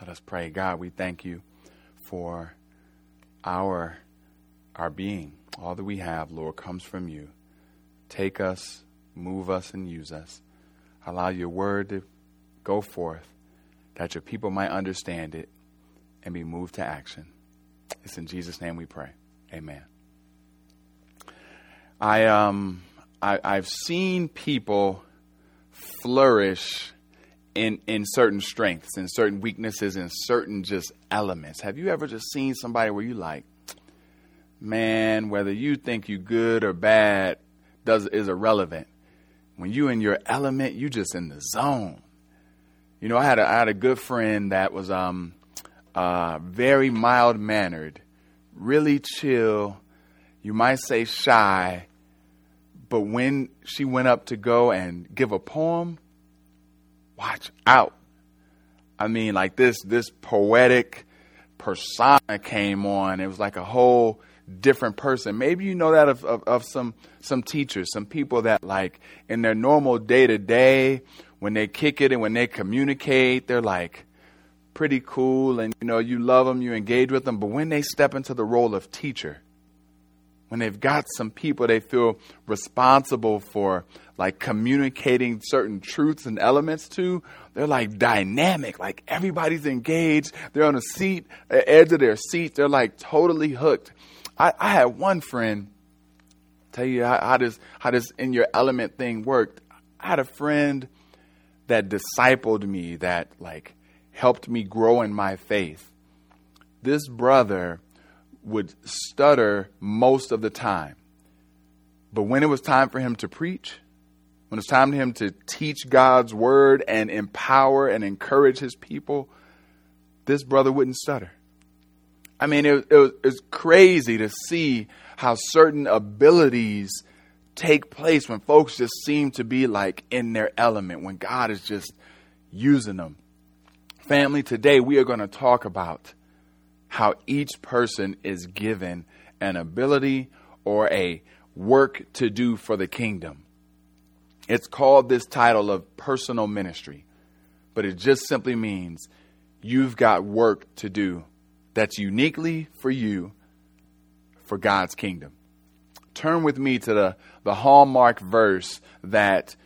Let us pray. God, we thank you for our being. All that we have, Lord, comes from you. Take us, move us, and use us. Allow your word to go forth, that your people might understand it and be moved to action. It's in Jesus' name we pray. Amen. I've seen people flourish in certain strengths, in certain weaknesses, in certain just elements. Have you ever just seen somebody where you like, man, whether you think you good or bad is irrelevant. When you in your element, you just in the zone. You know, I had a good friend that was very mild-mannered, really chill, you might say shy, but when she went up to go and give a poem, watch out. I mean, like this poetic persona came on. It was like a whole different person. Maybe you know that of some teachers, some people that like in their normal day-to-day, when they kick it and when they communicate, they're like pretty cool and, you know, you love them, you engage with them. But when they step into the role of teacher, when they've got some people they feel responsible for, like communicating certain truths and elements to, they're like dynamic, like everybody's engaged. They're on a seat, edge of their seat. They're like totally hooked. I had one friend, tell you how this in your element thing worked. I had a friend that discipled me, that like helped me grow in my faith. This brother would stutter most of the time. But when it was time for him to preach, when it's time for him to teach God's word and empower and encourage his people, this brother wouldn't stutter. I mean, it was crazy to see how certain abilities take place when folks just seem to be like in their element, when God is just using them. Family, today we are going to talk about how each person is given an ability or a work to do for the kingdom. It's called this title of personal ministry, but it just simply means you've got work to do that's uniquely for you, for God's kingdom. Turn with me to the hallmark verse that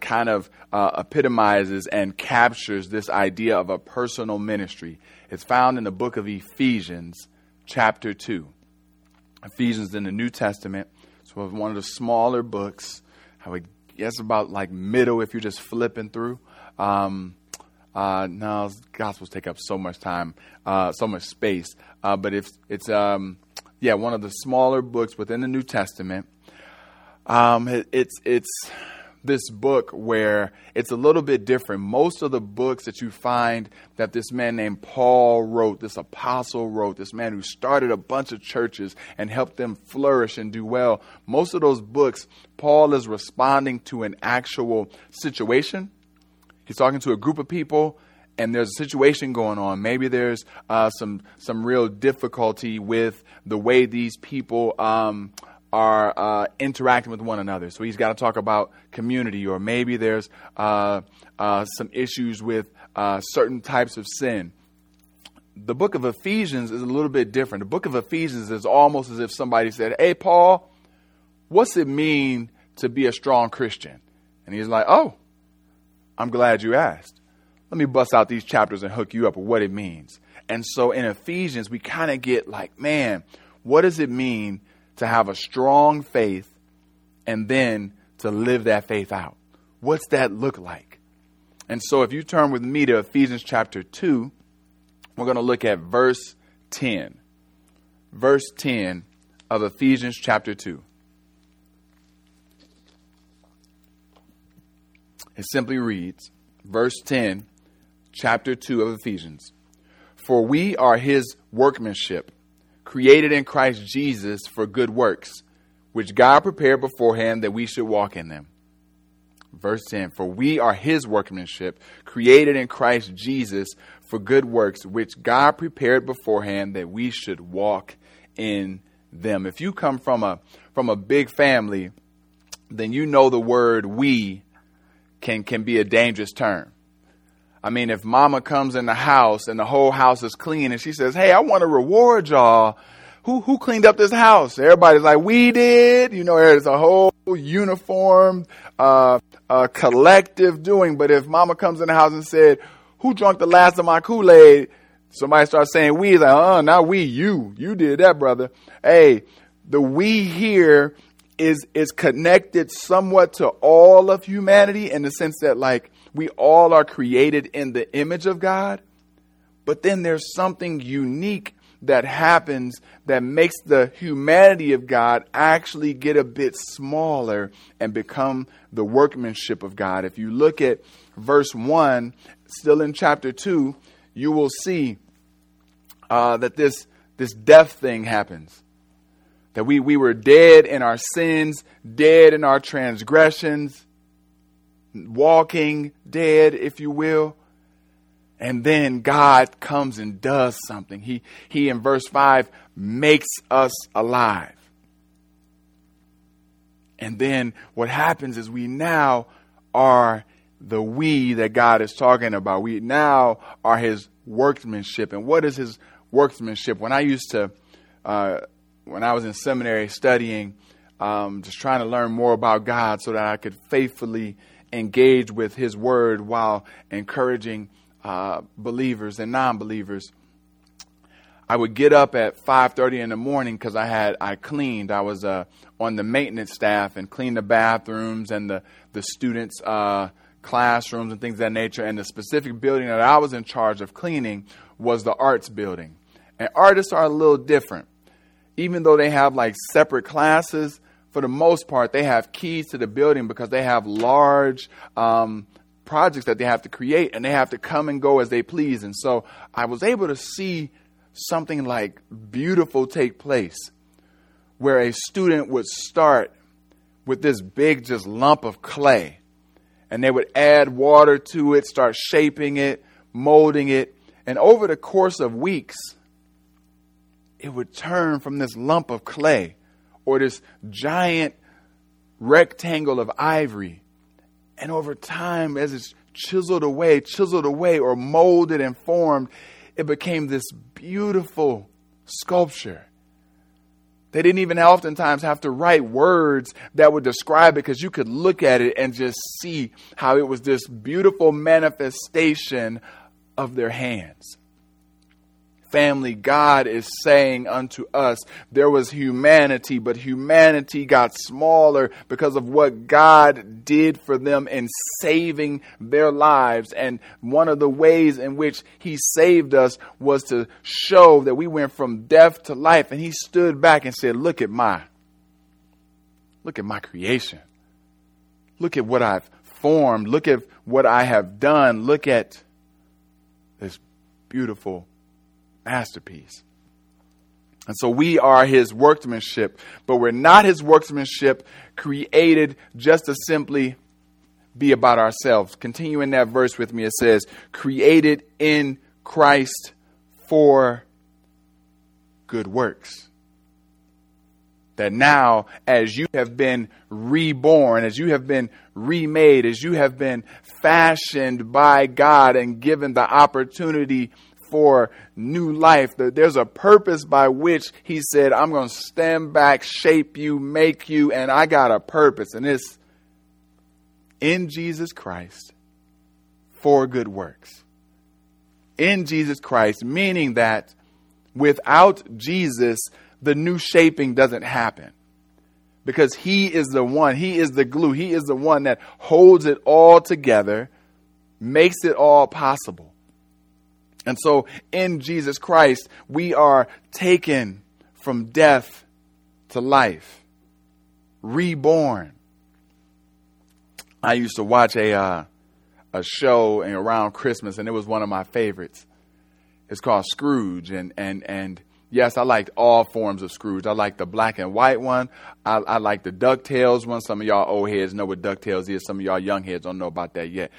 kind of epitomizes and captures this idea of a personal ministry. It's found in the book of Ephesians, chapter 2. Ephesians in the New Testament. It's one of the smaller books. I would guess about like middle if you're just flipping through. No, Gospels take up so much time, so much space. But if it's one of the smaller books within the New Testament. It's this book where it's a little bit different. Most of the books that you find that this man named Paul wrote, this apostle wrote, this man who started a bunch of churches and helped them flourish and do well. Most of those books, Paul is responding to an actual situation. He's talking to a group of people and there's a situation going on. Maybe there's some real difficulty with the way these people are interacting with one another. So he's got to talk about community, or maybe there's some issues with certain types of sin. The book of Ephesians is a little bit different. The book of Ephesians is almost as if somebody said, hey, Paul, what's it mean to be a strong Christian? And he's like, oh, I'm glad you asked. Let me bust out these chapters and hook you up with what it means. And so in Ephesians, we kind of get like, man, what does it mean to have a strong faith and then to live that faith out? What's that look like? And so if you turn with me to Ephesians chapter 2, we're going to look at verse 10. Verse 10 of Ephesians chapter 2. It simply reads, verse 10, chapter 2 of Ephesians. For we are his workmanship, created in Christ Jesus for good works, which God prepared beforehand that we should walk in them. Verse 10, for we are his workmanship, created in Christ Jesus for good works, which God prepared beforehand that we should walk in them. If you come from a big family, then you know the word we can be a dangerous term. I mean, if mama comes in the house and the whole house is clean and she says, hey, I want to reward y'all. Who cleaned up this house? Everybody's like, we did. You know, there's a whole uniform, collective doing. But if mama comes in the house and said, who drunk the last of my Kool-Aid? Somebody starts saying we. It's like, not we, you. You did that, brother. Hey, the we here is connected somewhat to all of humanity in the sense that, like, we all are created in the image of God. But then there's something unique that happens that makes the humanity of God actually get a bit smaller and become the workmanship of God. If you look at verse 1, still in chapter 2, you will see that this death thing happens. That we were dead in our sins, dead in our transgressions, walking dead, if you will. And then God comes and does something. He in verse 5 makes us alive. And then what happens is we now are the we that God is talking about. We now are his workmanship. And what is his workmanship? When I used to, when I was in seminary studying, just trying to learn more about God so that I could faithfully engage with his word while encouraging believers and non-believers, I would get up at 5:30 in the morning because I cleaned. I was on the maintenance staff and cleaned the bathrooms and the students' classrooms and things of that nature. And the specific building that I was in charge of cleaning was the arts building. And artists are a little different. Even though they have like separate classes, for the most part, they have keys to the building because they have large projects that they have to create, and they have to come and go as they please. And so I was able to see something like beautiful take place where a student would start with this big just lump of clay, and they would add water to it, start shaping it, molding it. And over the course of weeks, it would turn from this lump of clay or this giant rectangle of ivory. And over time, as it's chiseled away or molded and formed, it became this beautiful sculpture. They didn't even oftentimes have to write words that would describe it, because you could look at it and just see how it was this beautiful manifestation of their hands. Family, God is saying unto us, there was humanity, but humanity got smaller because of what God did for them in saving their lives. And one of the ways in which he saved us was to show that we went from death to life. And he stood back and said, look at my creation. Look at what I've formed. Look at what I have done. Look at this beautiful masterpiece. And so we are his workmanship, but we're not his workmanship created just to simply be about ourselves. Continue in that verse with me. It says, created in Christ for good works. That now, as you have been reborn, as you have been remade, as you have been fashioned by God and given the opportunity for new life, there's a purpose by which he said, I'm going to stand back, shape you, make you, and I got a purpose. And it's in Jesus Christ for good works. In Jesus Christ, meaning that without Jesus, the new shaping doesn't happen. Because he is the one, he is the glue, he is the one that holds it all together, makes it all possible. And so in Jesus Christ, we are taken from death to life, reborn. I used to watch a show around Christmas, and it was one of my favorites. It's called Scrooge. And yes, I liked all forms of Scrooge. I liked the black and white one. I liked the DuckTales one. Some of y'all old heads know what DuckTales is. Some of y'all young heads don't know about that yet.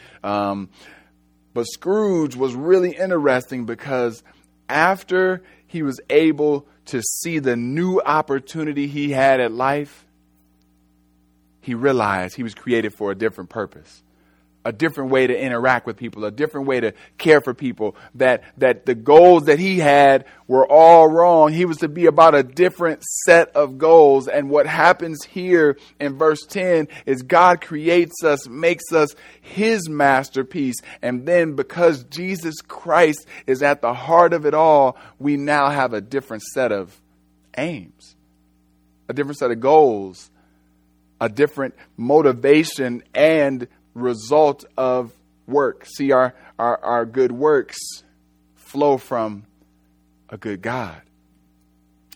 But Scrooge was really interesting because after he was able to see the new opportunity he had at life, he realized he was created for a different purpose. a different way to interact with people, a different way to care for people, that the goals that he had were all wrong. He was to be about a different set of goals. And what happens here in verse 10 is God creates us, makes us his masterpiece. And then because Jesus Christ is at the heart of it all, we now have a different set of aims, a different set of goals, a different motivation and result of work. See, our good works flow from a good God.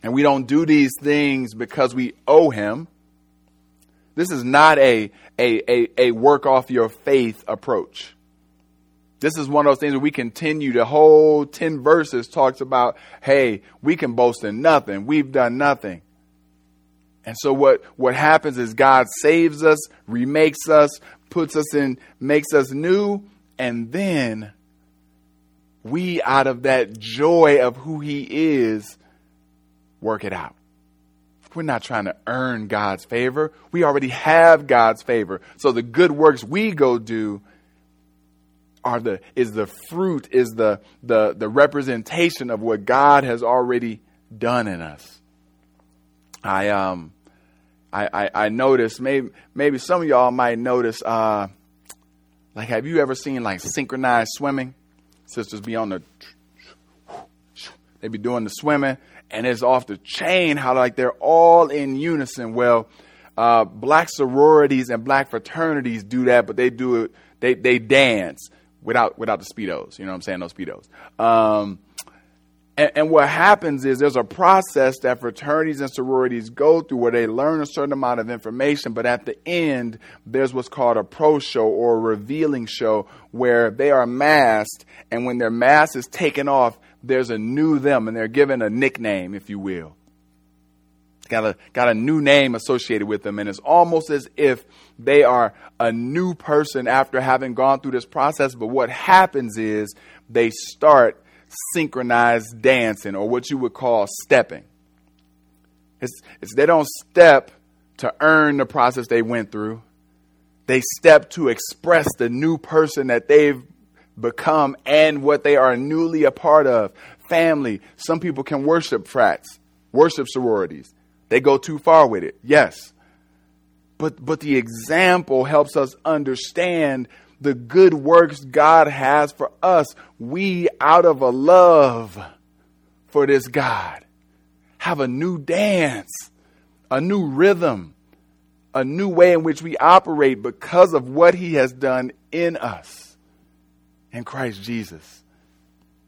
And we don't do these things because we owe him. This is not a work off your faith approach. This is one of those things where we continue. The whole 10 verses talks about, hey, we can boast in nothing. We've done nothing. And so what happens is God saves us, remakes us, puts us in, makes us new. And then we, out of that joy of who he is, work it out. We're not trying to earn God's favor. We already have God's favor. So the good works we go do is the representation of what God has already done in us. I noticed, maybe some of y'all might notice, like, have you ever seen like synchronized swimming? Sisters be on the, they be doing the swimming, and it's off the chain how like they're all in unison. Well, black sororities and black fraternities do that, but they do it. They dance without the Speedos. You know what I'm saying? No Speedos. And what happens is there's a process that fraternities and sororities go through where they learn a certain amount of information. But at the end, there's what's called a pro show or a revealing show where they are masked. And when their mask is taken off, there's a new them, and they're given a nickname, if you will. Got a new name associated with them. And it's almost as if they are a new person after having gone through this process. But what happens is they start synchronized dancing, or what you would call stepping. It's they don't step to earn the process they went through. They step to express the new person that they've become and what they are newly a part of. Family. Some people can worship frats, worship sororities. They go too far with it. Yes. But the example helps us understand the good works God has for us. We, out of a love for this God, have a new dance, a new rhythm, a new way in which we operate because of what he has done in us, in Christ Jesus.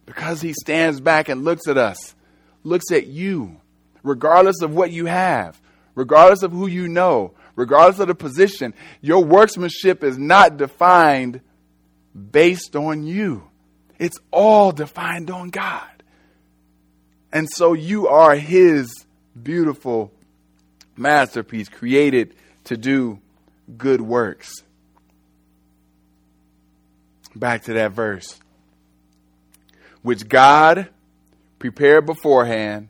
Because he stands back and looks at us, looks at you, regardless of what you have, regardless of who you know, regardless of the position. Your workmanship is not defined based on you. It's all defined on God. And so you are his beautiful masterpiece, created to do good works. Back to that verse. Which God prepared beforehand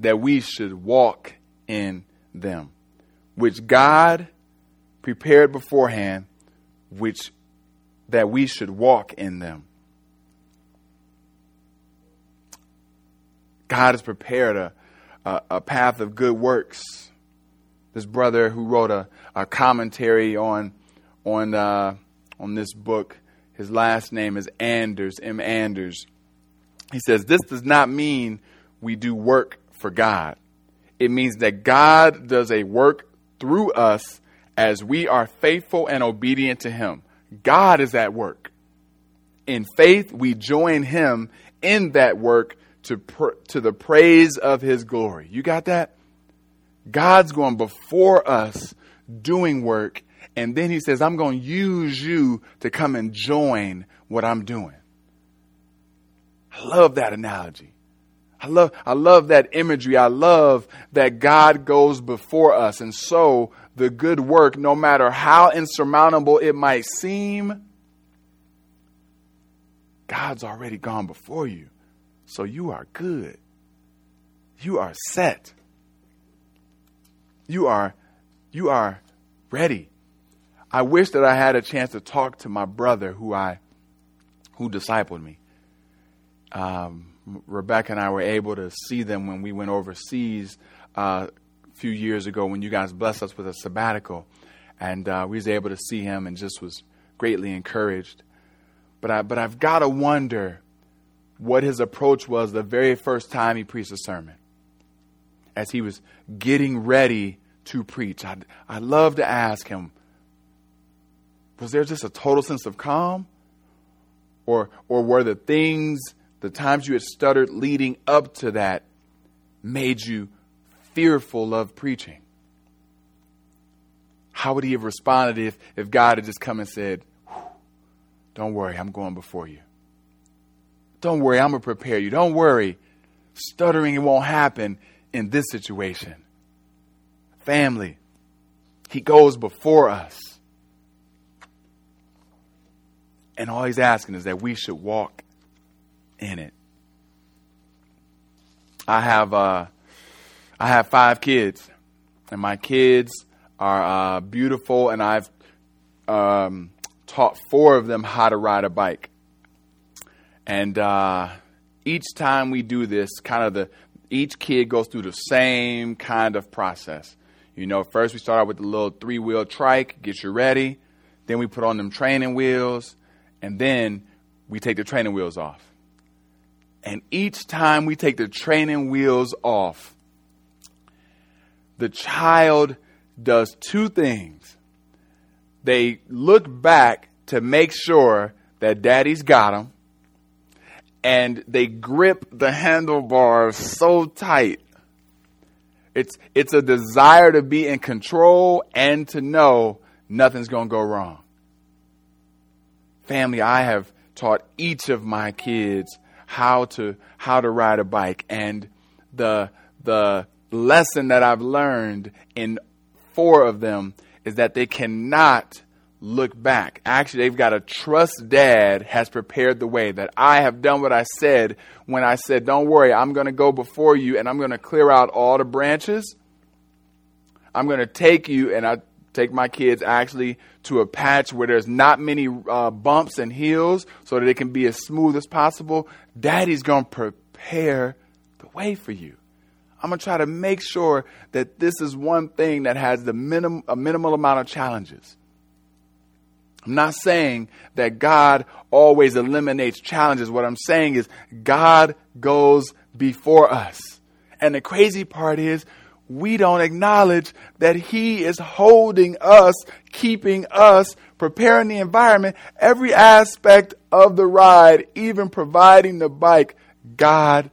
that we should walk in them. Which God prepared beforehand, which that we should walk in them. God has prepared a path of good works. This brother who wrote a commentary on this book, his last name is Anders, M. Anders. He says, this does not mean we do work for God. It means that God does a work through us as we are faithful and obedient to him. God is at work. In faith, we join him in that work to the praise of his glory. You got that? God's going before us doing work. And then he says, I'm going to use you to come and join what I'm doing. I love that analogy. I love that imagery. I love that God goes before us. And so the good work, no matter how insurmountable it might seem, God's already gone before you. So you are good. You are set. You are ready. I wish that I had a chance to talk to my brother who discipled me. Rebecca and I were able to see them when we went overseas a few years ago when you guys blessed us with a sabbatical. And we was able to see him and just was greatly encouraged. But I've got to wonder what his approach was the very first time he preached a sermon. As he was getting ready to preach, I'd love to ask him, was there just a total sense of calm? Or were the things, the times you had stuttered leading up to that, made you fearful of preaching? How would he have responded if God had just come and said, don't worry, I'm going before you. Don't worry, I'm going to prepare you. Don't worry, stuttering won't happen in this situation. Family, he goes before us. And all he's asking is that we should walk in it. I have 5 kids, and my kids are beautiful, and I've taught 4 of them how to ride a bike. And each time we do this, each kid goes through the same kind of process. You know, first we start out with the little 3-wheel trike, get you ready. Then we put on them training wheels, and then we take the training wheels off. And each time we take the training wheels off, the child does 2 things. They look back to make sure that daddy's got them, and they grip the handlebars so tight. It's a desire to be in control and to know nothing's going to go wrong. Family, I have taught each of my kids how to ride a bike, and the lesson that I've learned in 4 of them is that they cannot look back. Actually, they've got to trust dad has prepared the way, that I have done what I said when I said, don't worry, I'm going to go before you and I'm going to clear out all the branches. I'm going to take you, and I take my kids actually to a patch where there's not many bumps and hills so that it can be as smooth as possible. Daddy's going to prepare the way for you. I'm going to try to make sure that this is one thing that has a minimal amount of challenges. I'm not saying that God always eliminates challenges. What I'm saying is God goes before us. And the crazy part is we don't acknowledge that he is holding us, keeping us, preparing the environment, every aspect of the ride, even providing the bike. God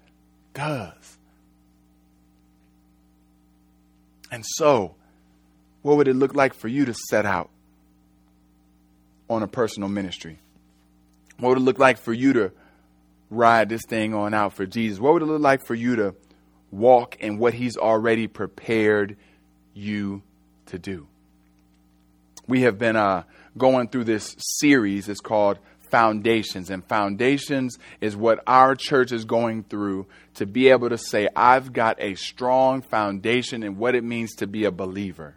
does. And so, what would it look like for you to set out on a personal ministry? What would it look like for you to ride this thing on out for Jesus? What would it look like for you to walk in what he's already prepared you to do? We have been going through this series. It's called Foundations. And Foundations is what our church is going through to be able to say, I've got a strong foundation in what it means to be a believer.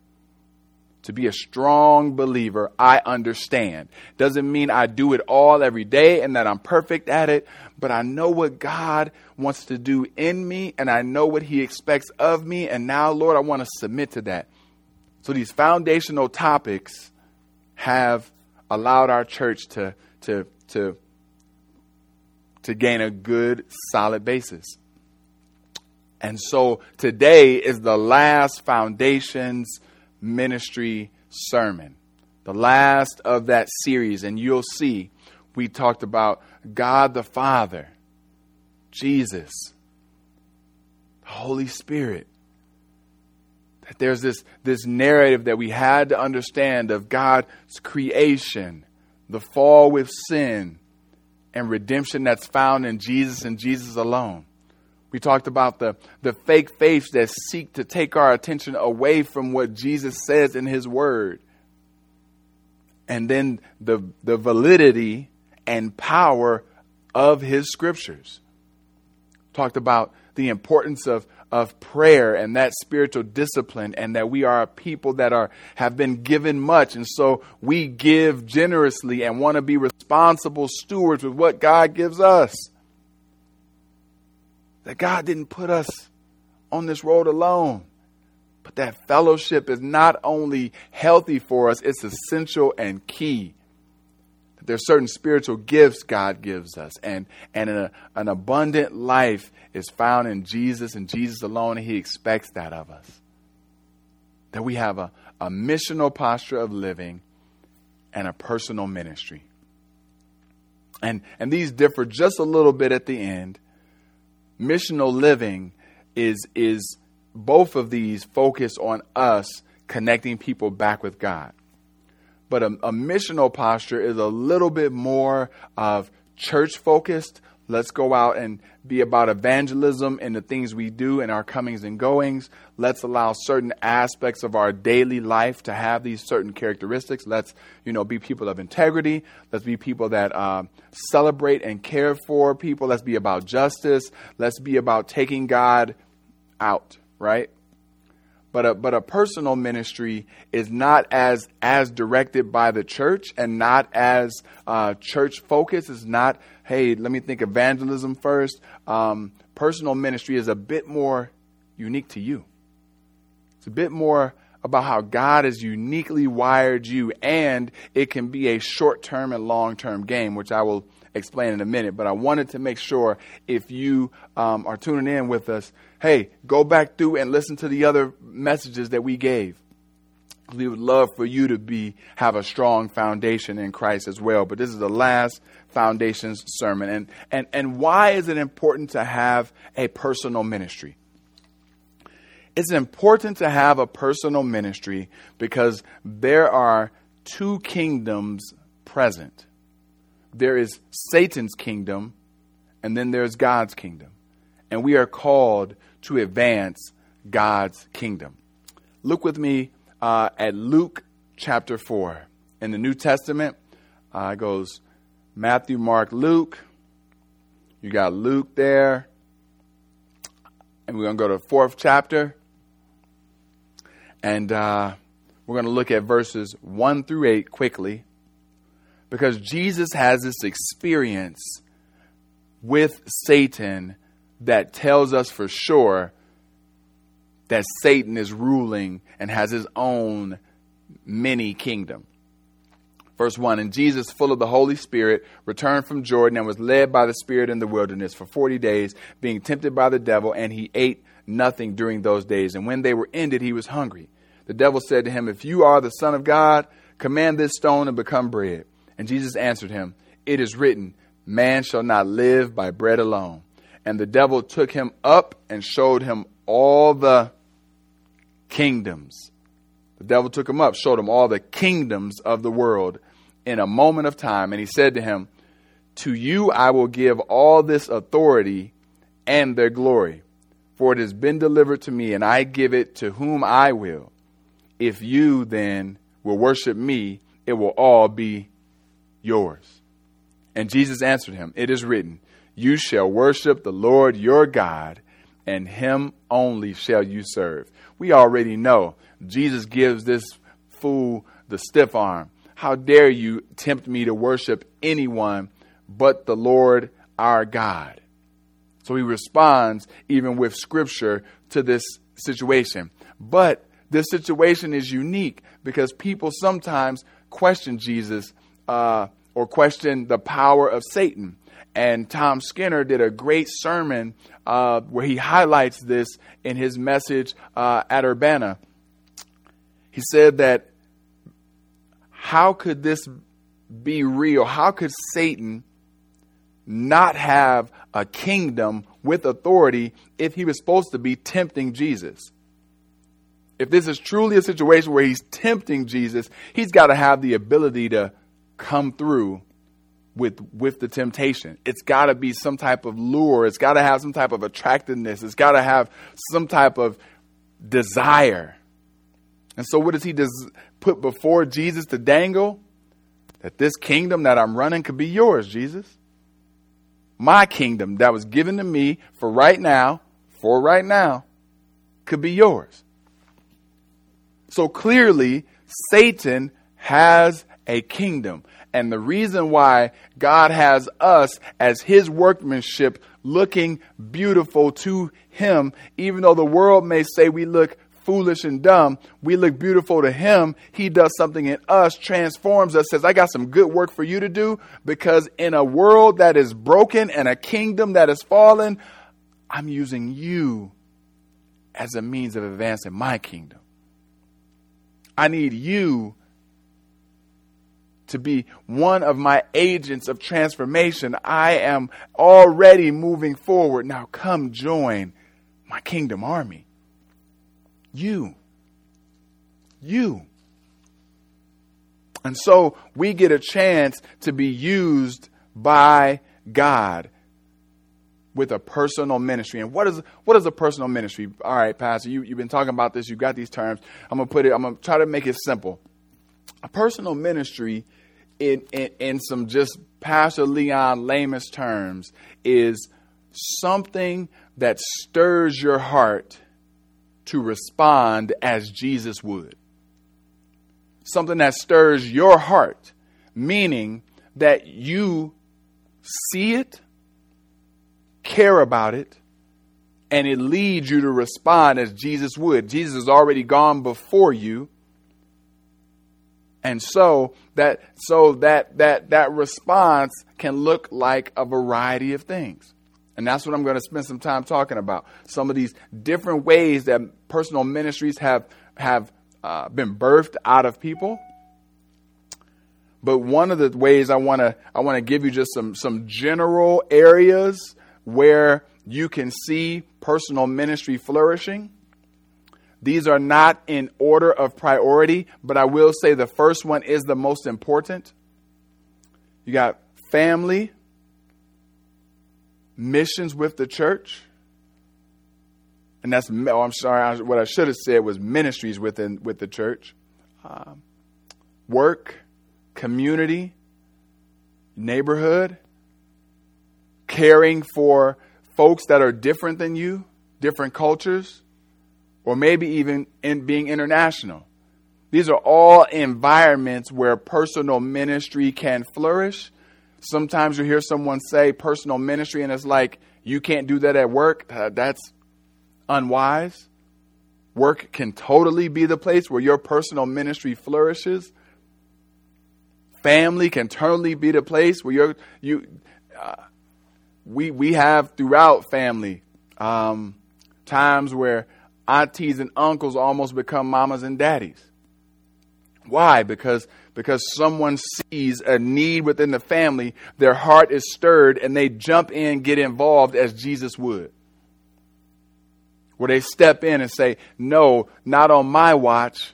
To be a strong believer, I understand. Doesn't mean I do it all every day and that I'm perfect at it, but I know what God wants to do in me, and I know what he expects of me. And now, Lord, I want to submit to that. So these foundational topics have allowed our church to gain a good, solid basis. And so today is the last Foundations ministry sermon, the last of that series. And you'll see we talked about God the Father, Jesus, the Holy Spirit. That there's this narrative that we had to understand of God's creation, the fall with sin, and redemption that's found in Jesus and Jesus alone. We talked about the fake faiths that seek to take our attention away from what Jesus says in his word. And then the validity and power of his scriptures. talked about the importance of prayer and that spiritual discipline, and that we are a people that have been given much. And so we give generously and want to be responsible stewards with what God gives us. That God didn't put us on this road alone, but that fellowship is not only healthy for us, it's essential and key. There's certain spiritual gifts God gives us, and an abundant life is found in Jesus and Jesus alone. And He expects that of us, that we have a missional posture of living and a personal ministry. And these differ just a little bit at the end. Missional living is both of these focus on us connecting people back with God. But a missional posture is a little bit more of church focused. Let's go out and be about evangelism and the things we do and our comings and goings. Let's allow certain aspects of our daily life to have these certain characteristics. Let's, be people of integrity. Let's be people that celebrate and care for people. Let's be about justice. Let's be about taking God out, right? But a personal ministry is not as directed by the church and not as church focused. It's not, hey, let me think evangelism first. Personal ministry is a bit more unique to you. It's a bit more about how God has uniquely wired you, and it can be a short-term and long-term game, which I will explain in a minute. But I wanted to make sure if you are tuning in with us, hey, go back through and listen to the other messages that we gave. We would love for you to have a strong foundation in Christ as well. But this is the last foundations sermon. And why is it important to have a personal ministry? It's important to have a personal ministry because there are two kingdoms present. There is Satan's kingdom, and then there's God's kingdom. And we are called to advance God's kingdom. Look with me at Luke chapter 4. In the New Testament, it goes Matthew, Mark, Luke. You got Luke there. And we're going to go to the fourth chapter. And we're going to look at verses 1 through 8 quickly. Because Jesus has this experience with Satan that tells us for sure that Satan is ruling and has his own mini kingdom. Verse 1, and Jesus, full of the Holy Spirit, returned from Jordan and was led by the Spirit in the wilderness for 40 days, being tempted by the devil, and he ate nothing during those days. And when they were ended, he was hungry. The devil said to him, if you are the Son of God, command this stone to become bread. And Jesus answered him, it is written, man shall not live by bread alone. And the devil took him up and showed him all the kingdoms. The devil took him up, showed him all the kingdoms of the world in a moment of time. And he said to him, to you I will give all this authority and their glory, for it has been delivered to me, and I give it to whom I will. If you then will worship me, it will all be yours. And Jesus answered him, it is written, you shall worship the Lord your God, and him only shall you serve. We already know Jesus gives this fool the stiff arm. How dare you tempt me to worship anyone but the Lord our God? So he responds even with scripture to this situation. But this situation is unique because people sometimes question Jesus or question the power of Satan. And Tom Skinner did a great sermon where he highlights this in his message at Urbana. He said that how could this be real? How could Satan not have a kingdom with authority if he was supposed to be tempting Jesus? If this is truly a situation where he's tempting Jesus, he's got to have the ability to come through with the temptation. It's got to be some type of lure. It's got to have some type of attractiveness. It's got to have some type of desire. And so what does he put before Jesus to dangle? That this kingdom that I'm running could be yours, Jesus. My kingdom that was given to me for right now, could be yours. So clearly, Satan has a kingdom. And the reason why God has us as his workmanship looking beautiful to him, even though the world may say we look foolish and dumb, we look beautiful to him. He does something in us, transforms us, says, I got some good work for you to do, because in a world that is broken and a kingdom that is fallen, I'm using you as a means of advancing my kingdom. I need you to be one of my agents of transformation. I am already moving forward. Now come join my kingdom army. You. And so we get a chance to be used by God with a personal ministry. And what is a personal ministry? All right, Pastor, you've been talking about this. You got these terms. I'm going to try to make it simple. A personal ministry in some just Pastor Leon Lamus terms is something that stirs your heart to respond as Jesus would. Something that stirs your heart, meaning that you see it, care about it, and it leads you to respond as Jesus would. Jesus has already gone before you. And so that response can look like a variety of things. And that's what I'm going to spend some time talking about. Some of these different ways that personal ministries have been birthed out of people. But one of the ways I want to give you just some general areas where you can see personal ministry flourishing. These are not in order of priority, but I will say the first one is the most important. You got family, missions with the church. And that's, what I should have said was ministries with the church. Work, community, neighborhood, caring for folks that are different than you, different cultures, or maybe even in being international. These are all environments where personal ministry can flourish. Sometimes you hear someone say personal ministry and it's like, you can't do that at work. That's unwise. Work can totally be the place where your personal ministry flourishes. Family can totally be the place where we have throughout family times where aunties and uncles almost become mamas and daddies. Why? Because someone sees a need within the family, their heart is stirred, and they jump in, get involved as Jesus would. Where they step in and say, no, not on my watch.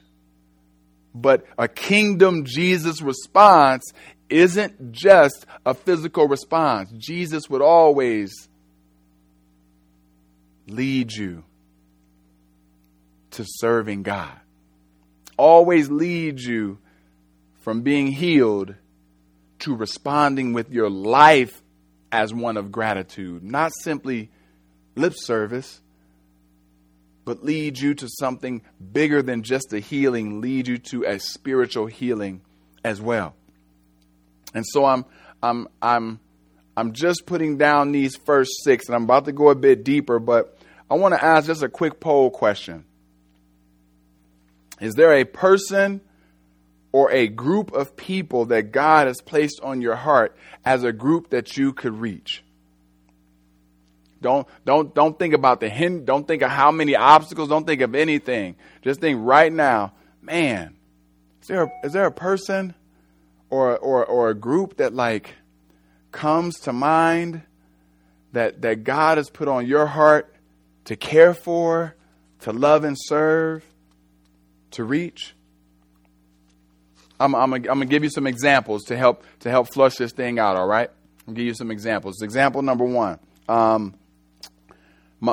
But a kingdom Jesus response isn't just a physical response. Jesus would always lead you to serving God. Always lead you from being healed to responding with your life as one of gratitude, not simply lip service, but lead you to something bigger than just a healing, lead you to a spiritual healing as well. And so I'm just putting down these first six, and I'm about to go a bit deeper, but I want to ask just a quick poll question. Is there a person or a group of people that God has placed on your heart as a group that you could reach? Don't think about don't think of how many obstacles, don't think of anything. Just think right now, man, is there a person or a group that like comes to mind that God has put on your heart to care for, to love and serve, to reach? I'm going to give you some examples to help flush this thing out. All right. I'll give you some examples. Example number one, my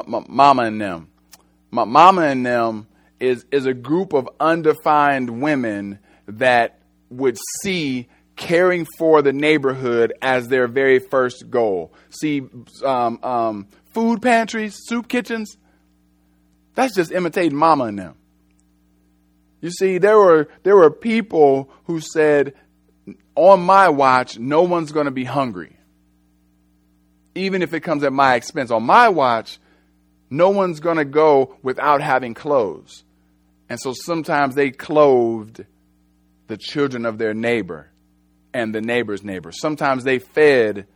mama and them. My mama and them is a group of undefined women that would see caring for the neighborhood as their very first goal. See, food pantries, soup kitchens, that's just imitating mama and them. You see, there were people who said, on my watch, no one's going to be hungry. Even if it comes at my expense, on my watch, no one's going to go without having clothes. And so sometimes they clothed the children of their neighbor and the neighbor's neighbor. Sometimes they fed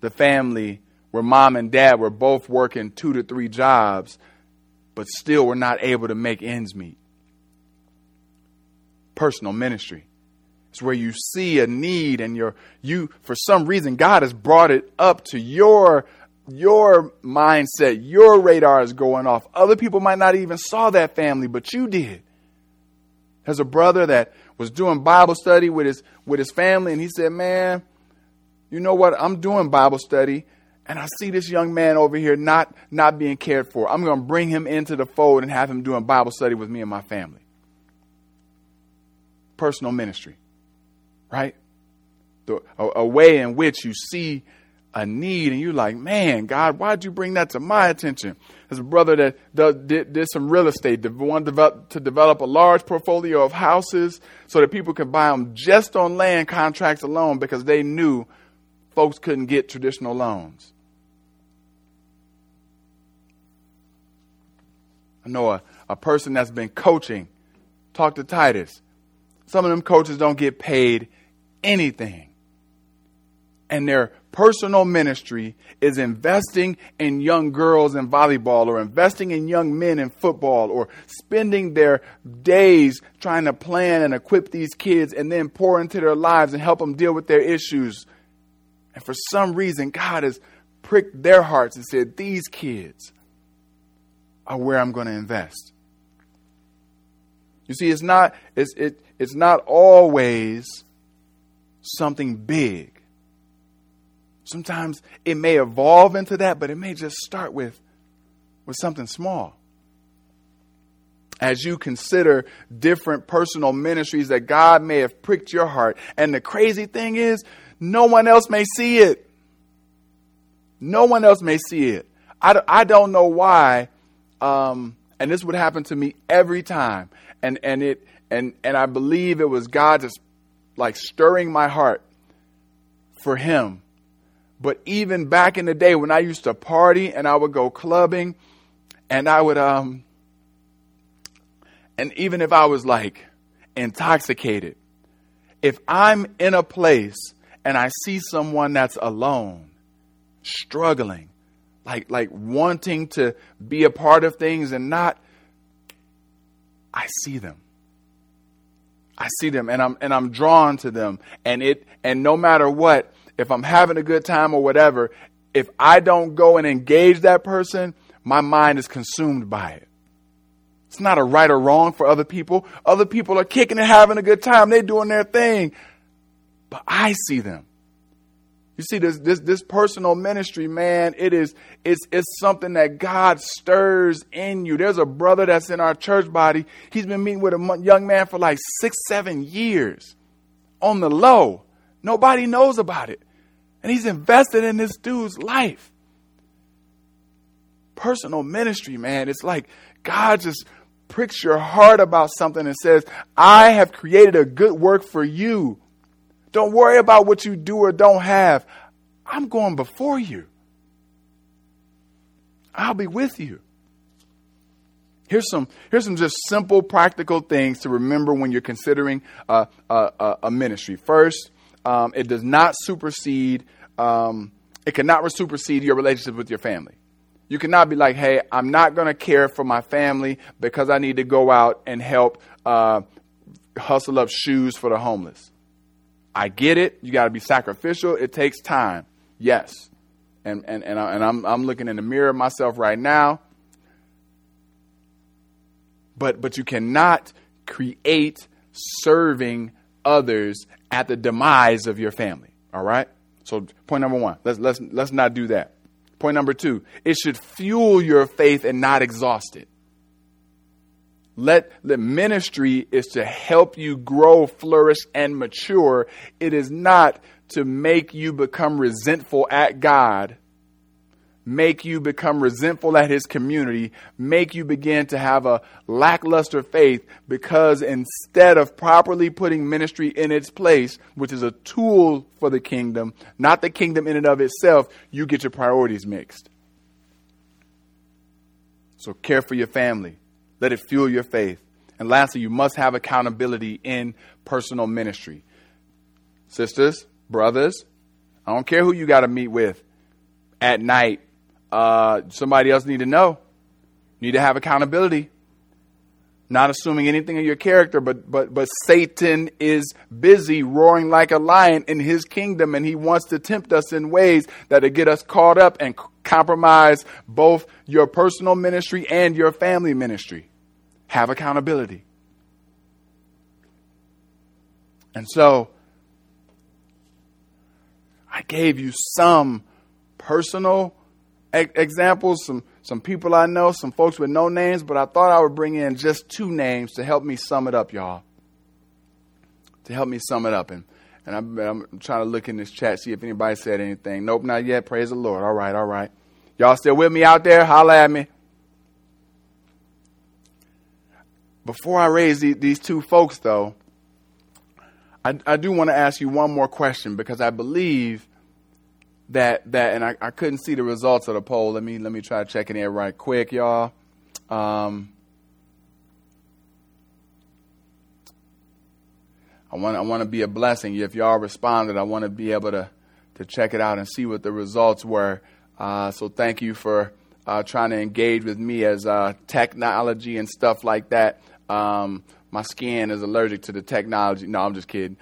the family where mom and dad were both working 2 to 3 jobs, but still were not able to make ends meet. Personal ministry. It's where you see a need and you for some reason, God has brought it up to your mindset. Your radar is going off. Other people might not even saw that family, but you did. There's a brother that was doing Bible study with his family, and he said, man, you know what? I'm doing Bible study, and I see this young man over here not being cared for. I'm going to bring him into the fold and have him doing Bible study with me and my family. Personal ministry, right? A way in which you see a need and you're like, man, God, why'd you bring that to my attention? There's a brother that did some real estate, wanted to develop a large portfolio of houses so that people could buy them just on land contracts alone because they knew folks couldn't get traditional loans. I know a person that's been coaching, talked to Titus. Some of them coaches don't get paid anything. And they're personal ministry is investing in young girls in volleyball or investing in young men in football or spending their days trying to plan and equip these kids and then pour into their lives and help them deal with their issues. And for some reason, God has pricked their hearts and said, these kids are where I'm going to invest. You see, it's not always something big. Sometimes it may evolve into that, but it may just start with something small. As you consider different personal ministries that God may have pricked your heart. And the crazy thing is, no one else may see it. No one else may see it. I don't know why. And this would happen to me every time. And I believe it was God just like stirring my heart for him. But even back in the day when I used to party and I would go clubbing and I would, and even if I was like intoxicated, if I'm in a place and I see someone that's alone, struggling, like wanting to be a part of things and not, I see them. I see them and I'm drawn to them and no matter what, if I'm having a good time or whatever, if I don't go and engage that person, my mind is consumed by it. It's not a right or wrong for other people. Other people are kicking and having a good time. They're doing their thing. But I see them. You see, this personal ministry, man, it's something that God stirs in you. There's a brother that's in our church body. He's been meeting with a young man for like 6-7 years on the low. Nobody knows about it. And he's invested in this dude's life. Personal ministry, man. It's like God just pricks your heart about something and says, I have created a good work for you. Don't worry about what you do or don't have. I'm going before you. I'll be with you. Here's some just simple, practical things to remember when you're considering a ministry. First, it does not supersede. It cannot supersede your relationship with your family. You cannot be like, hey, I'm not going to care for my family because I need to go out and help hustle up shoes for the homeless. I get it. You got to be sacrificial. It takes time. Yes. And I'm looking in the mirror myself right now. But you cannot create serving others at the demise of your family. All right. So point number one, let's not do that. Point number two, it should fuel your faith and not exhaust it. Let the ministry is to help you grow, flourish, and mature. It is not to make you become resentful at God, make you become resentful at his community, make you begin to have a lackluster faith, because instead of properly putting ministry in its place, which is a tool for the kingdom, not the kingdom in and of itself, you get your priorities mixed. So care for your family. Let it fuel your faith. And lastly, you must have accountability in personal ministry. Sisters, brothers, I don't care who you got to meet with at night. Somebody else need to know. You need to have accountability. Not assuming anything of your character, but Satan is busy roaring like a lion in his kingdom, and he wants to tempt us in ways that will get us caught up and compromise both your personal ministry and your family ministry. Have accountability. And so, I gave you some personal examples, some people I know, some folks with no names, but I thought I would bring in just two names to help me sum it up, y'all. To help me sum it up. And I'm trying to look in this chat, see if anybody said anything. Nope, not yet. Praise the Lord. All right. Y'all still with me out there? Holla at me. Before I raise these two folks, though, I do want to ask you one more question, because I believe that and I couldn't see the results of the poll. Let me try to check it in right quick, y'all. I want to be a blessing. If y'all responded, I want to be able to check it out and see what the results were. So thank you for trying to engage with me as technology and stuff like that. My skin is allergic to the technology. No, I'm just kidding.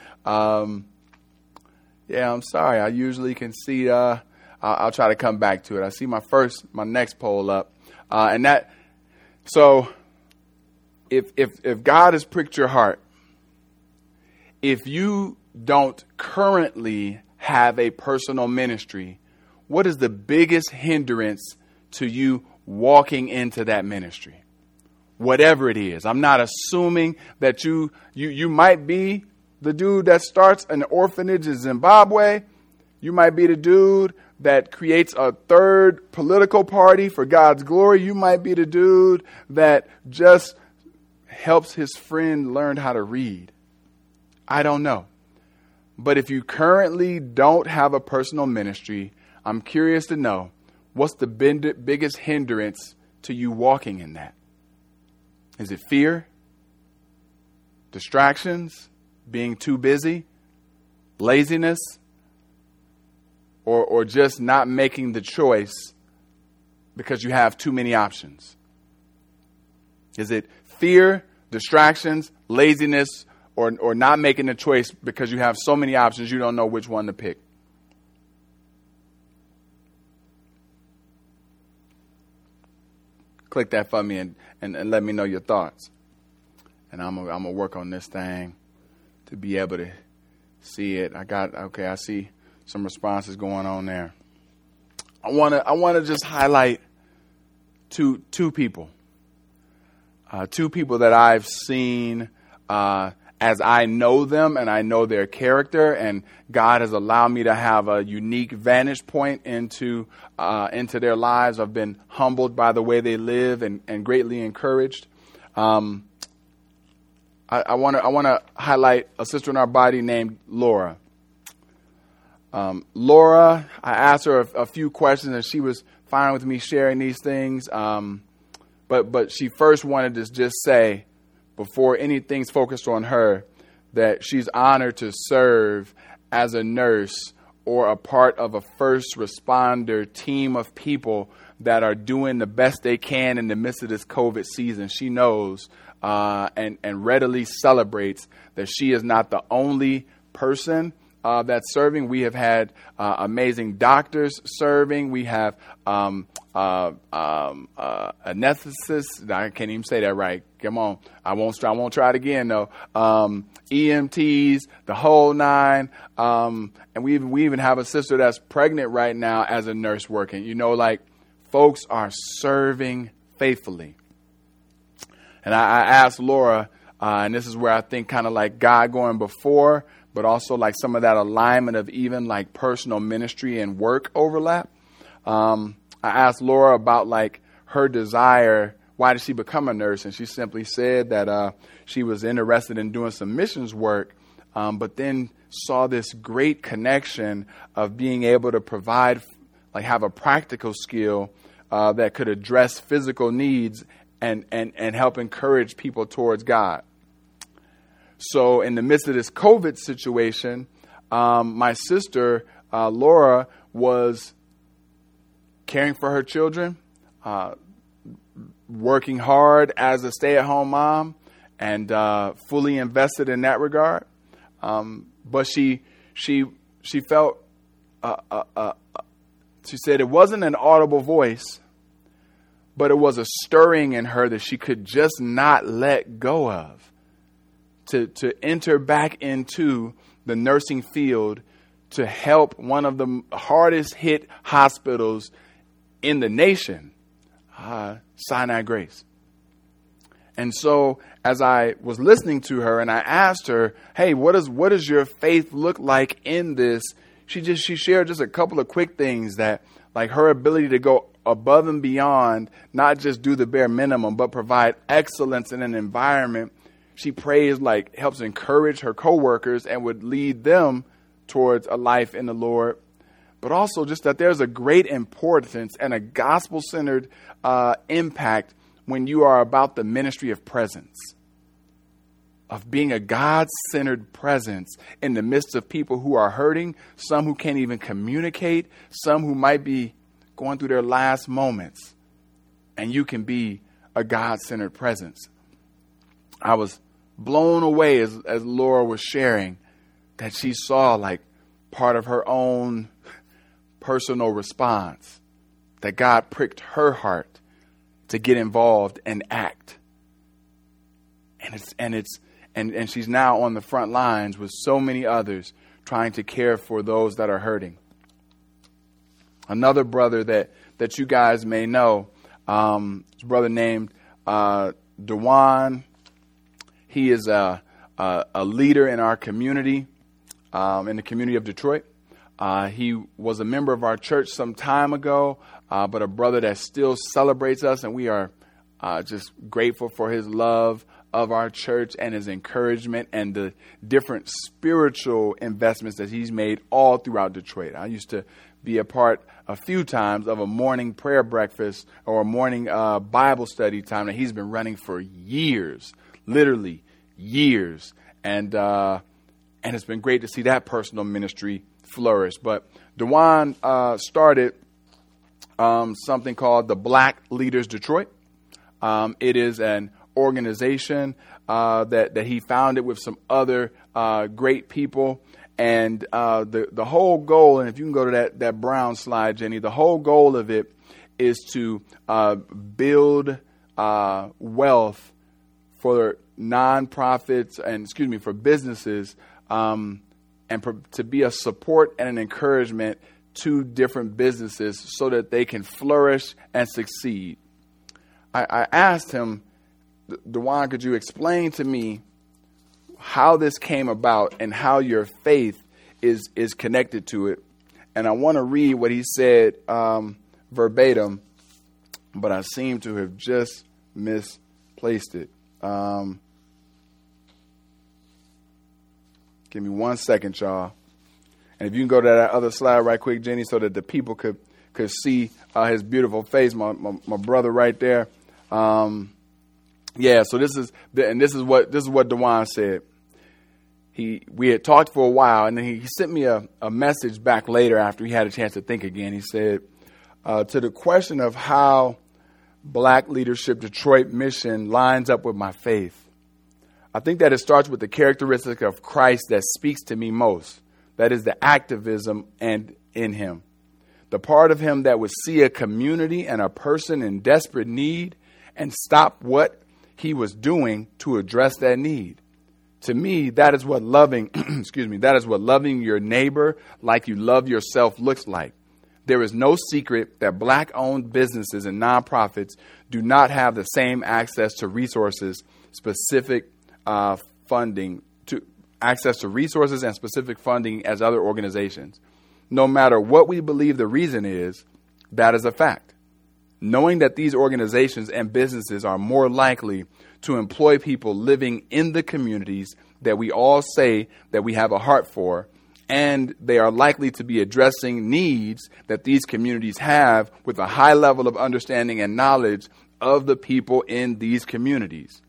Yeah, I'm sorry. I usually can see. I'll try to come back to it. I see my next poll up, and that. So, if God has pricked your heart, if you don't currently have a personal ministry, what is the biggest hindrance to you walking into that ministry? Whatever it is, I'm not assuming that you might be the dude that starts an orphanage in Zimbabwe. You might be the dude that creates a third political party for God's glory. You might be the dude that just helps his friend learn how to read. I don't know. But if you currently don't have a personal ministry, I'm curious to know, what's the biggest hindrance to you walking in that? Is it fear? Distractions? Being too busy, laziness, or just not making the choice because you have too many options? Is it fear, distractions, laziness, or not making the choice because you have so many options you don't know which one to pick? Click that for me and let me know your thoughts. And I'm gonna work on this thing to be able to see it. I see some responses going on there. I wanna just highlight two people. Two people that I've seen as I know them and I know their character, and God has allowed me to have a unique vantage point into their lives. I've been humbled by the way they live and greatly encouraged. I want to highlight a sister in our body named Laura. Laura, I asked her a few questions, and she was fine with me sharing these things. But she first wanted to just say, before anything's focused on her, that she's honored to serve as a nurse or a part of a first responder team of people that are doing the best they can in the midst of this COVID season. She knows and readily celebrates that she is not the only person that's serving. We have had amazing doctors serving. We have anestheticists. I can't even say that right. Come on. I won't try it again, though. EMTs, the whole nine. And we even have a sister that's pregnant right now as a nurse working. Folks are serving faithfully. And I asked Laura, and this is where I think kind of like God going before, but also like some of that alignment of even like personal ministry and work overlap. I asked Laura about like her desire. Why did she become a nurse? And she simply said that she was interested in doing some missions work, but then saw this great connection of being able to provide, like have a practical skill that could address physical needs and help encourage people towards God. So in the midst of this COVID situation, my sister, Laura, was caring for her children, working hard as a stay-at-home mom, and fully invested in that regard. But she felt, she said it wasn't an audible voice, but it was a stirring in her that she could just not let go of, to enter back into the nursing field to help one of the hardest hit hospitals in the nation, Sinai Grace. And so as I was listening to her and I asked her, hey, what does your faith look like in this? She shared just a couple of quick things that like her ability to go above and beyond, not just do the bare minimum, but provide excellence in an environment. She prays like helps encourage her coworkers and would lead them towards a life in the Lord. But also just that there's a great importance and a gospel-centered impact when you are about the ministry of presence, of being a God-centered presence in the midst of people who are hurting, some who can't even communicate, some who might be going through their last moments, and you can be a God-centered presence. I was blown away as Laura was sharing that she saw like part of her own personal response, that God pricked her heart to get involved and act. And she's now on the front lines with so many others trying to care for those that are hurting. Another brother that you guys may know, his brother named DeJuan. He is a leader in our community, in the community of Detroit. He was a member of our church some time ago, but a brother that still celebrates us, and we are just grateful for his love of our church and his encouragement and the different spiritual investments that he's made all throughout Detroit. I used to be a part a few times of a morning prayer breakfast or a morning Bible study time that he's been running for years, literally years. And it's been great to see that personal ministry flourish. But DeJuan started something called the Black Leaders Detroit. It is an organization that he founded with some other great people. And the whole goal, and if you can go to that brown slide, Jenny, the whole goal of it is to build wealth for nonprofits and for businesses, and to be a support and an encouragement to different businesses so that they can flourish and succeed. I asked him, DeJuan, could you explain to me how this came about and how your faith is connected to it? And I want to read what he said verbatim, but I seem to have just misplaced it. Give me 1 second, y'all. And if you can go to that other slide right quick, Jenny, so that the people could see his beautiful face, my brother right there. Yeah, so this is what DeJuan said. We had talked for a while, and then he sent me a message back later after he had a chance to think again. He said, to the question of how Black Leadership Detroit mission lines up with my faith, I think that it starts with the characteristic of Christ that speaks to me most. That is the activism and in him. The part of him that would see a community and a person in desperate need and stop what he was doing to address that need. To me, that is what loving your neighbor like you love yourself looks like. There is no secret that black-owned businesses and nonprofits do not have the same access to resources, specific funding as other organizations. No matter what we believe the reason is, that is a fact. Knowing that these organizations and businesses are more likely to employ people living in the communities that we all say that we have a heart for, and they are likely to be addressing needs that these communities have with a high level of understanding and knowledge of the people in these communities.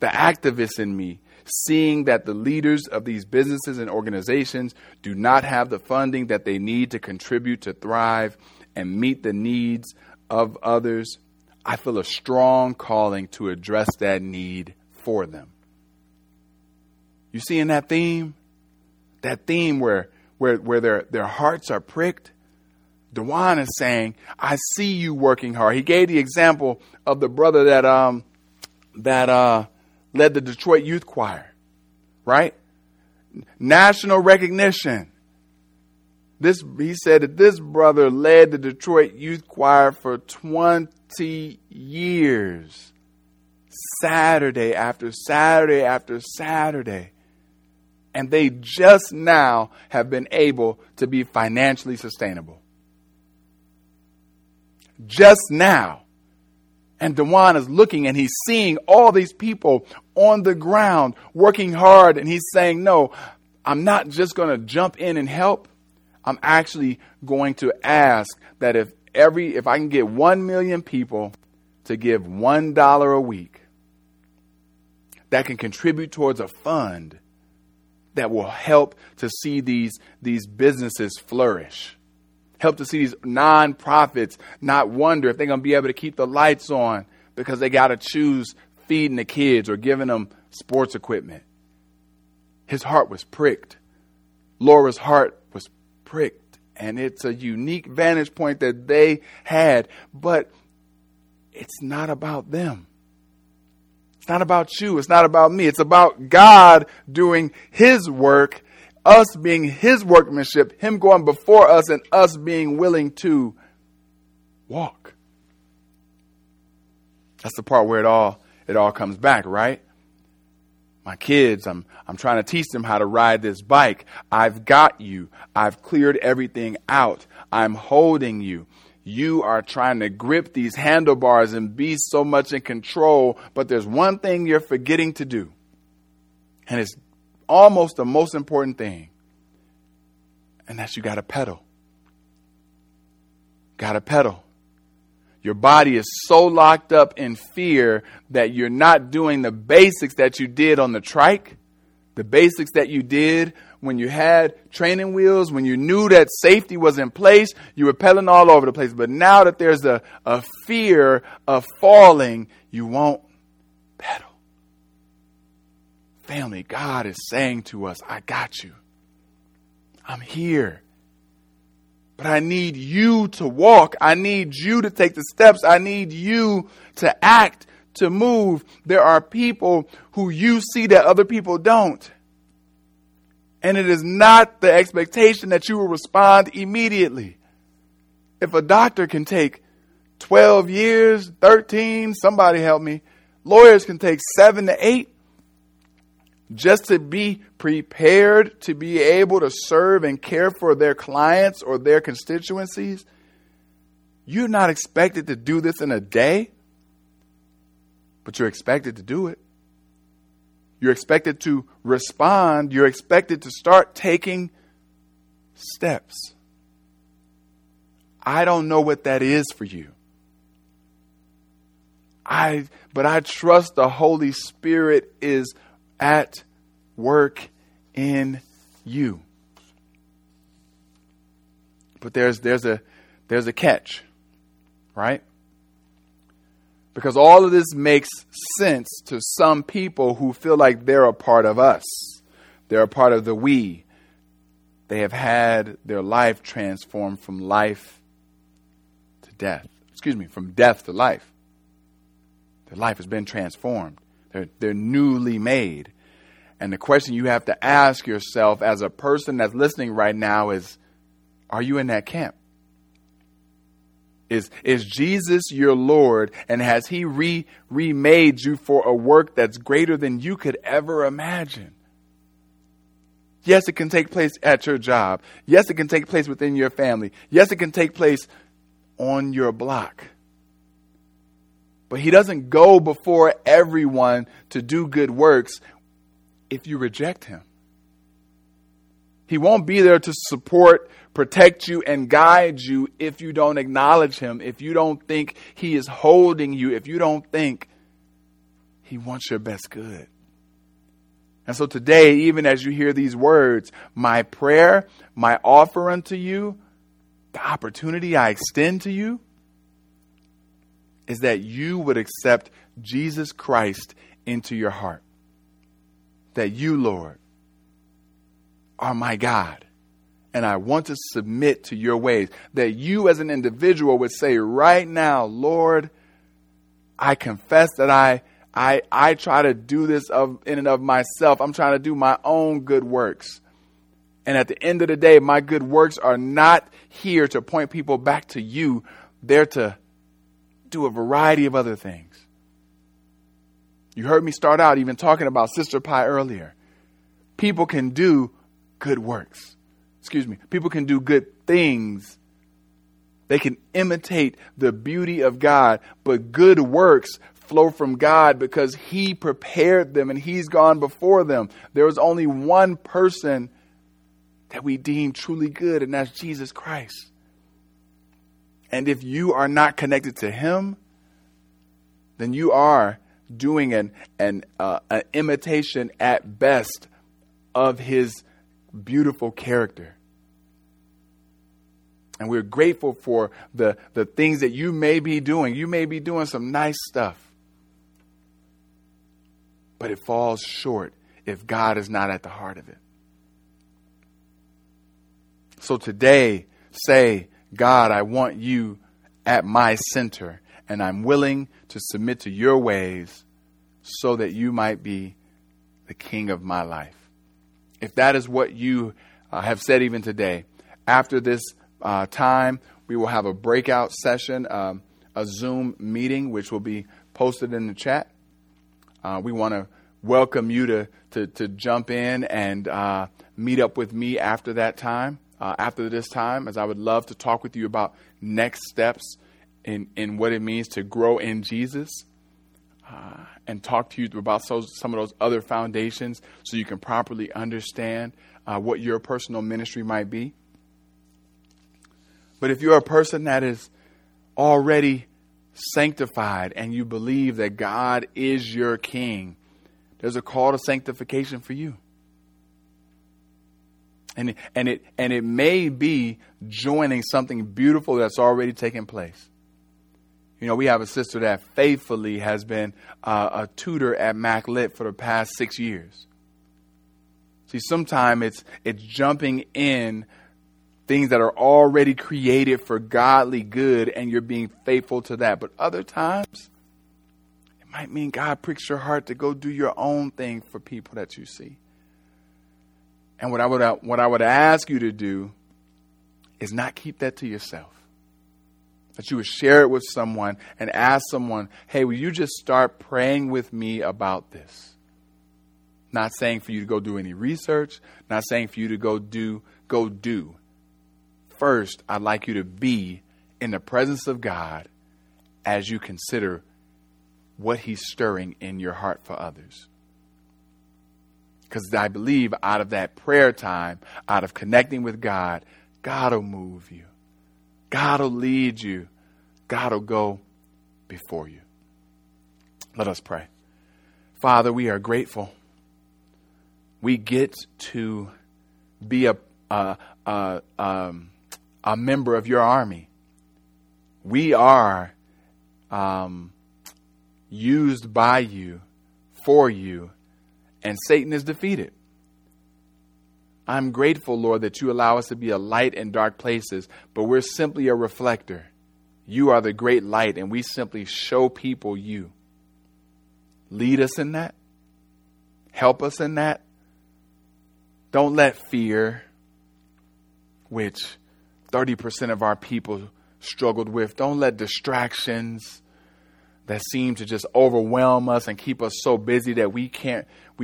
The activist in me, seeing that the leaders of these businesses and organizations do not have the funding that they need to contribute to thrive and meet the needs of others, I feel a strong calling to address that need for them. You see in that theme? That theme where their hearts are pricked. DeJuan is saying, I see you working hard. He gave the example of the brother that led the Detroit Youth Choir, right? National recognition. He said that this brother led the Detroit Youth Choir for 20 years. Saturday after Saturday after Saturday. And they just now have been able to be financially sustainable. Just now. And DeJuan is looking and he's seeing all these people on the ground working hard. And he's saying, no, I'm not just going to jump in and help. I'm actually going to ask that if I can get 1 million people to give $1 a week that can contribute towards a fund that will help to see these businesses flourish, help to see these nonprofits not wonder if they're going to be able to keep the lights on because they got to choose feeding the kids or giving them sports equipment. His heart was pricked. Laura's heart was pricked. And it's a unique vantage point that they had, but it's not about them. It's not about you. It's not about me. It's about God doing his work, us being his workmanship, him going before us and us being willing to walk. That's the part where it all comes back, right? My kids, I'm trying to teach them how to ride this bike. I've got you. I've cleared everything out. I'm holding you. You are trying to grip these handlebars and be so much in control, but there's one thing you're forgetting to do. And it's almost the most important thing. And that's you got to pedal. Got to pedal. Your body is so locked up in fear that you're not doing the basics that you did on the trike, the basics that you did when you had training wheels, when you knew that safety was in place, you were pedaling all over the place. But now that there's a fear of falling, you won't pedal. Family, God is saying to us, I got you. I'm here. But I need you to walk. I need you to take the steps. I need you to act, to move. There are people who you see that other people don't. And it is not the expectation that you will respond immediately. If a doctor can take 12 years, 13, somebody help me. Lawyers can take 7 to 8 just to be prepared to be able to serve and care for their clients or their constituencies. You're not expected to do this in a day, but you're expected to do it. You're expected to respond. You're expected to start taking steps. I don't know what that is for you. But I trust the Holy Spirit is at work in you. But there's a catch, right? Because all of this makes sense to some people who feel like they're a part of us. They're a part of the we. They have had their life transformed from life to death. Excuse me, from death to life. Their life has been transformed. They're newly made. And the question you have to ask yourself as a person that's listening right now is, are you in that camp? Is Jesus your Lord, and has he remade you for a work that's greater than you could ever imagine? Yes, it can take place at your job. Yes, it can take place within your family. Yes, it can take place on your block. But he doesn't go before everyone to do good works if you reject him. He won't be there to support, protect you, and guide you if you don't acknowledge him, if you don't think he is holding you, if you don't think he wants your best good. And so today, even as you hear these words, my prayer, my offer unto you, the opportunity I extend to you is that you would accept Jesus Christ into your heart. That you, Lord, are my God, and I want to submit to your ways. That you as an individual would say right now, Lord, I confess that I try to do this in and of myself. I'm trying to do my own good works. And at the end of the day, my good works are not here to point people back to you. They're to do a variety of other things. You heard me start out even talking about Sister Pie earlier. People can do good works. People can do good things. They can imitate the beauty of God, but good works flow from God because he prepared them and he's gone before them. There was only one person that we deem truly good, and that's Jesus Christ. And if you are not connected to him, then you are doing an imitation at best of his beautiful character. And we're grateful for the things that you may be doing. You may be doing some nice stuff, but it falls short if God is not at the heart of it. So today, say, God, I want you at my center, and I'm willing to submit to your ways so that you might be the king of my life. If that is what you have said even today, after this time, we will have a breakout session, a Zoom meeting, which will be posted in the chat. We want to welcome you to jump in and meet up with me after that time, after this time, as I would love to talk with you about next steps in what it means to grow in Jesus, and talk to you about some of those other foundations so you can properly understand what your personal ministry might be. But if you're a person that is already sanctified and you believe that God is your king, there's a call to sanctification for you. And it may be joining something beautiful that's already taken place. You know, we have a sister that faithfully has been a tutor at Mac Lit for the past 6 years. See, sometimes it's jumping in things that are already created for godly good, and you're being faithful to that. But other times, it might mean God pricks your heart to go do your own thing for people that you see. And what I would ask you to do is not keep that to yourself. That you would share it with someone and ask someone, hey, will you just start praying with me about this? Not saying for you to go do any research, not saying for you to go do. First, I'd like you to be in the presence of God as you consider what he's stirring in your heart for others. Because I believe out of that prayer time, out of connecting with God, God will move you. God will lead you. God will go before you. Let us pray. Father, we are grateful. We get to be a member of your army. We are used by you, for you, and Satan is defeated. I'm grateful, Lord, that you allow us to be a light in dark places, but we're simply a reflector. You are the great light, and we simply show people you. Lead us in that. Help us in that. Don't let fear, which 30% of our people struggled with. Don't let distractions that seem to just overwhelm us and keep us so busy that we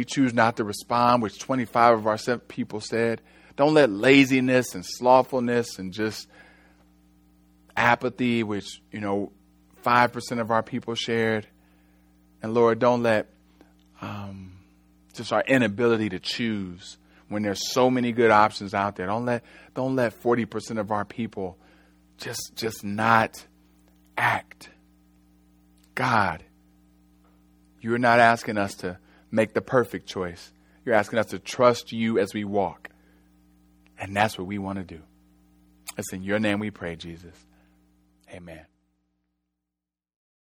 choose not to respond, which 25 of our people said. Don't let laziness and slothfulness and just apathy, which, 5% of our people shared. And Lord, don't let just our inability to choose when there's so many good options out there. Don't let 40% of our people just not act. God, you're not asking us to make the perfect choice. You're asking us to trust you as we walk. And that's what we want to do. It's in your name we pray, Jesus. Amen.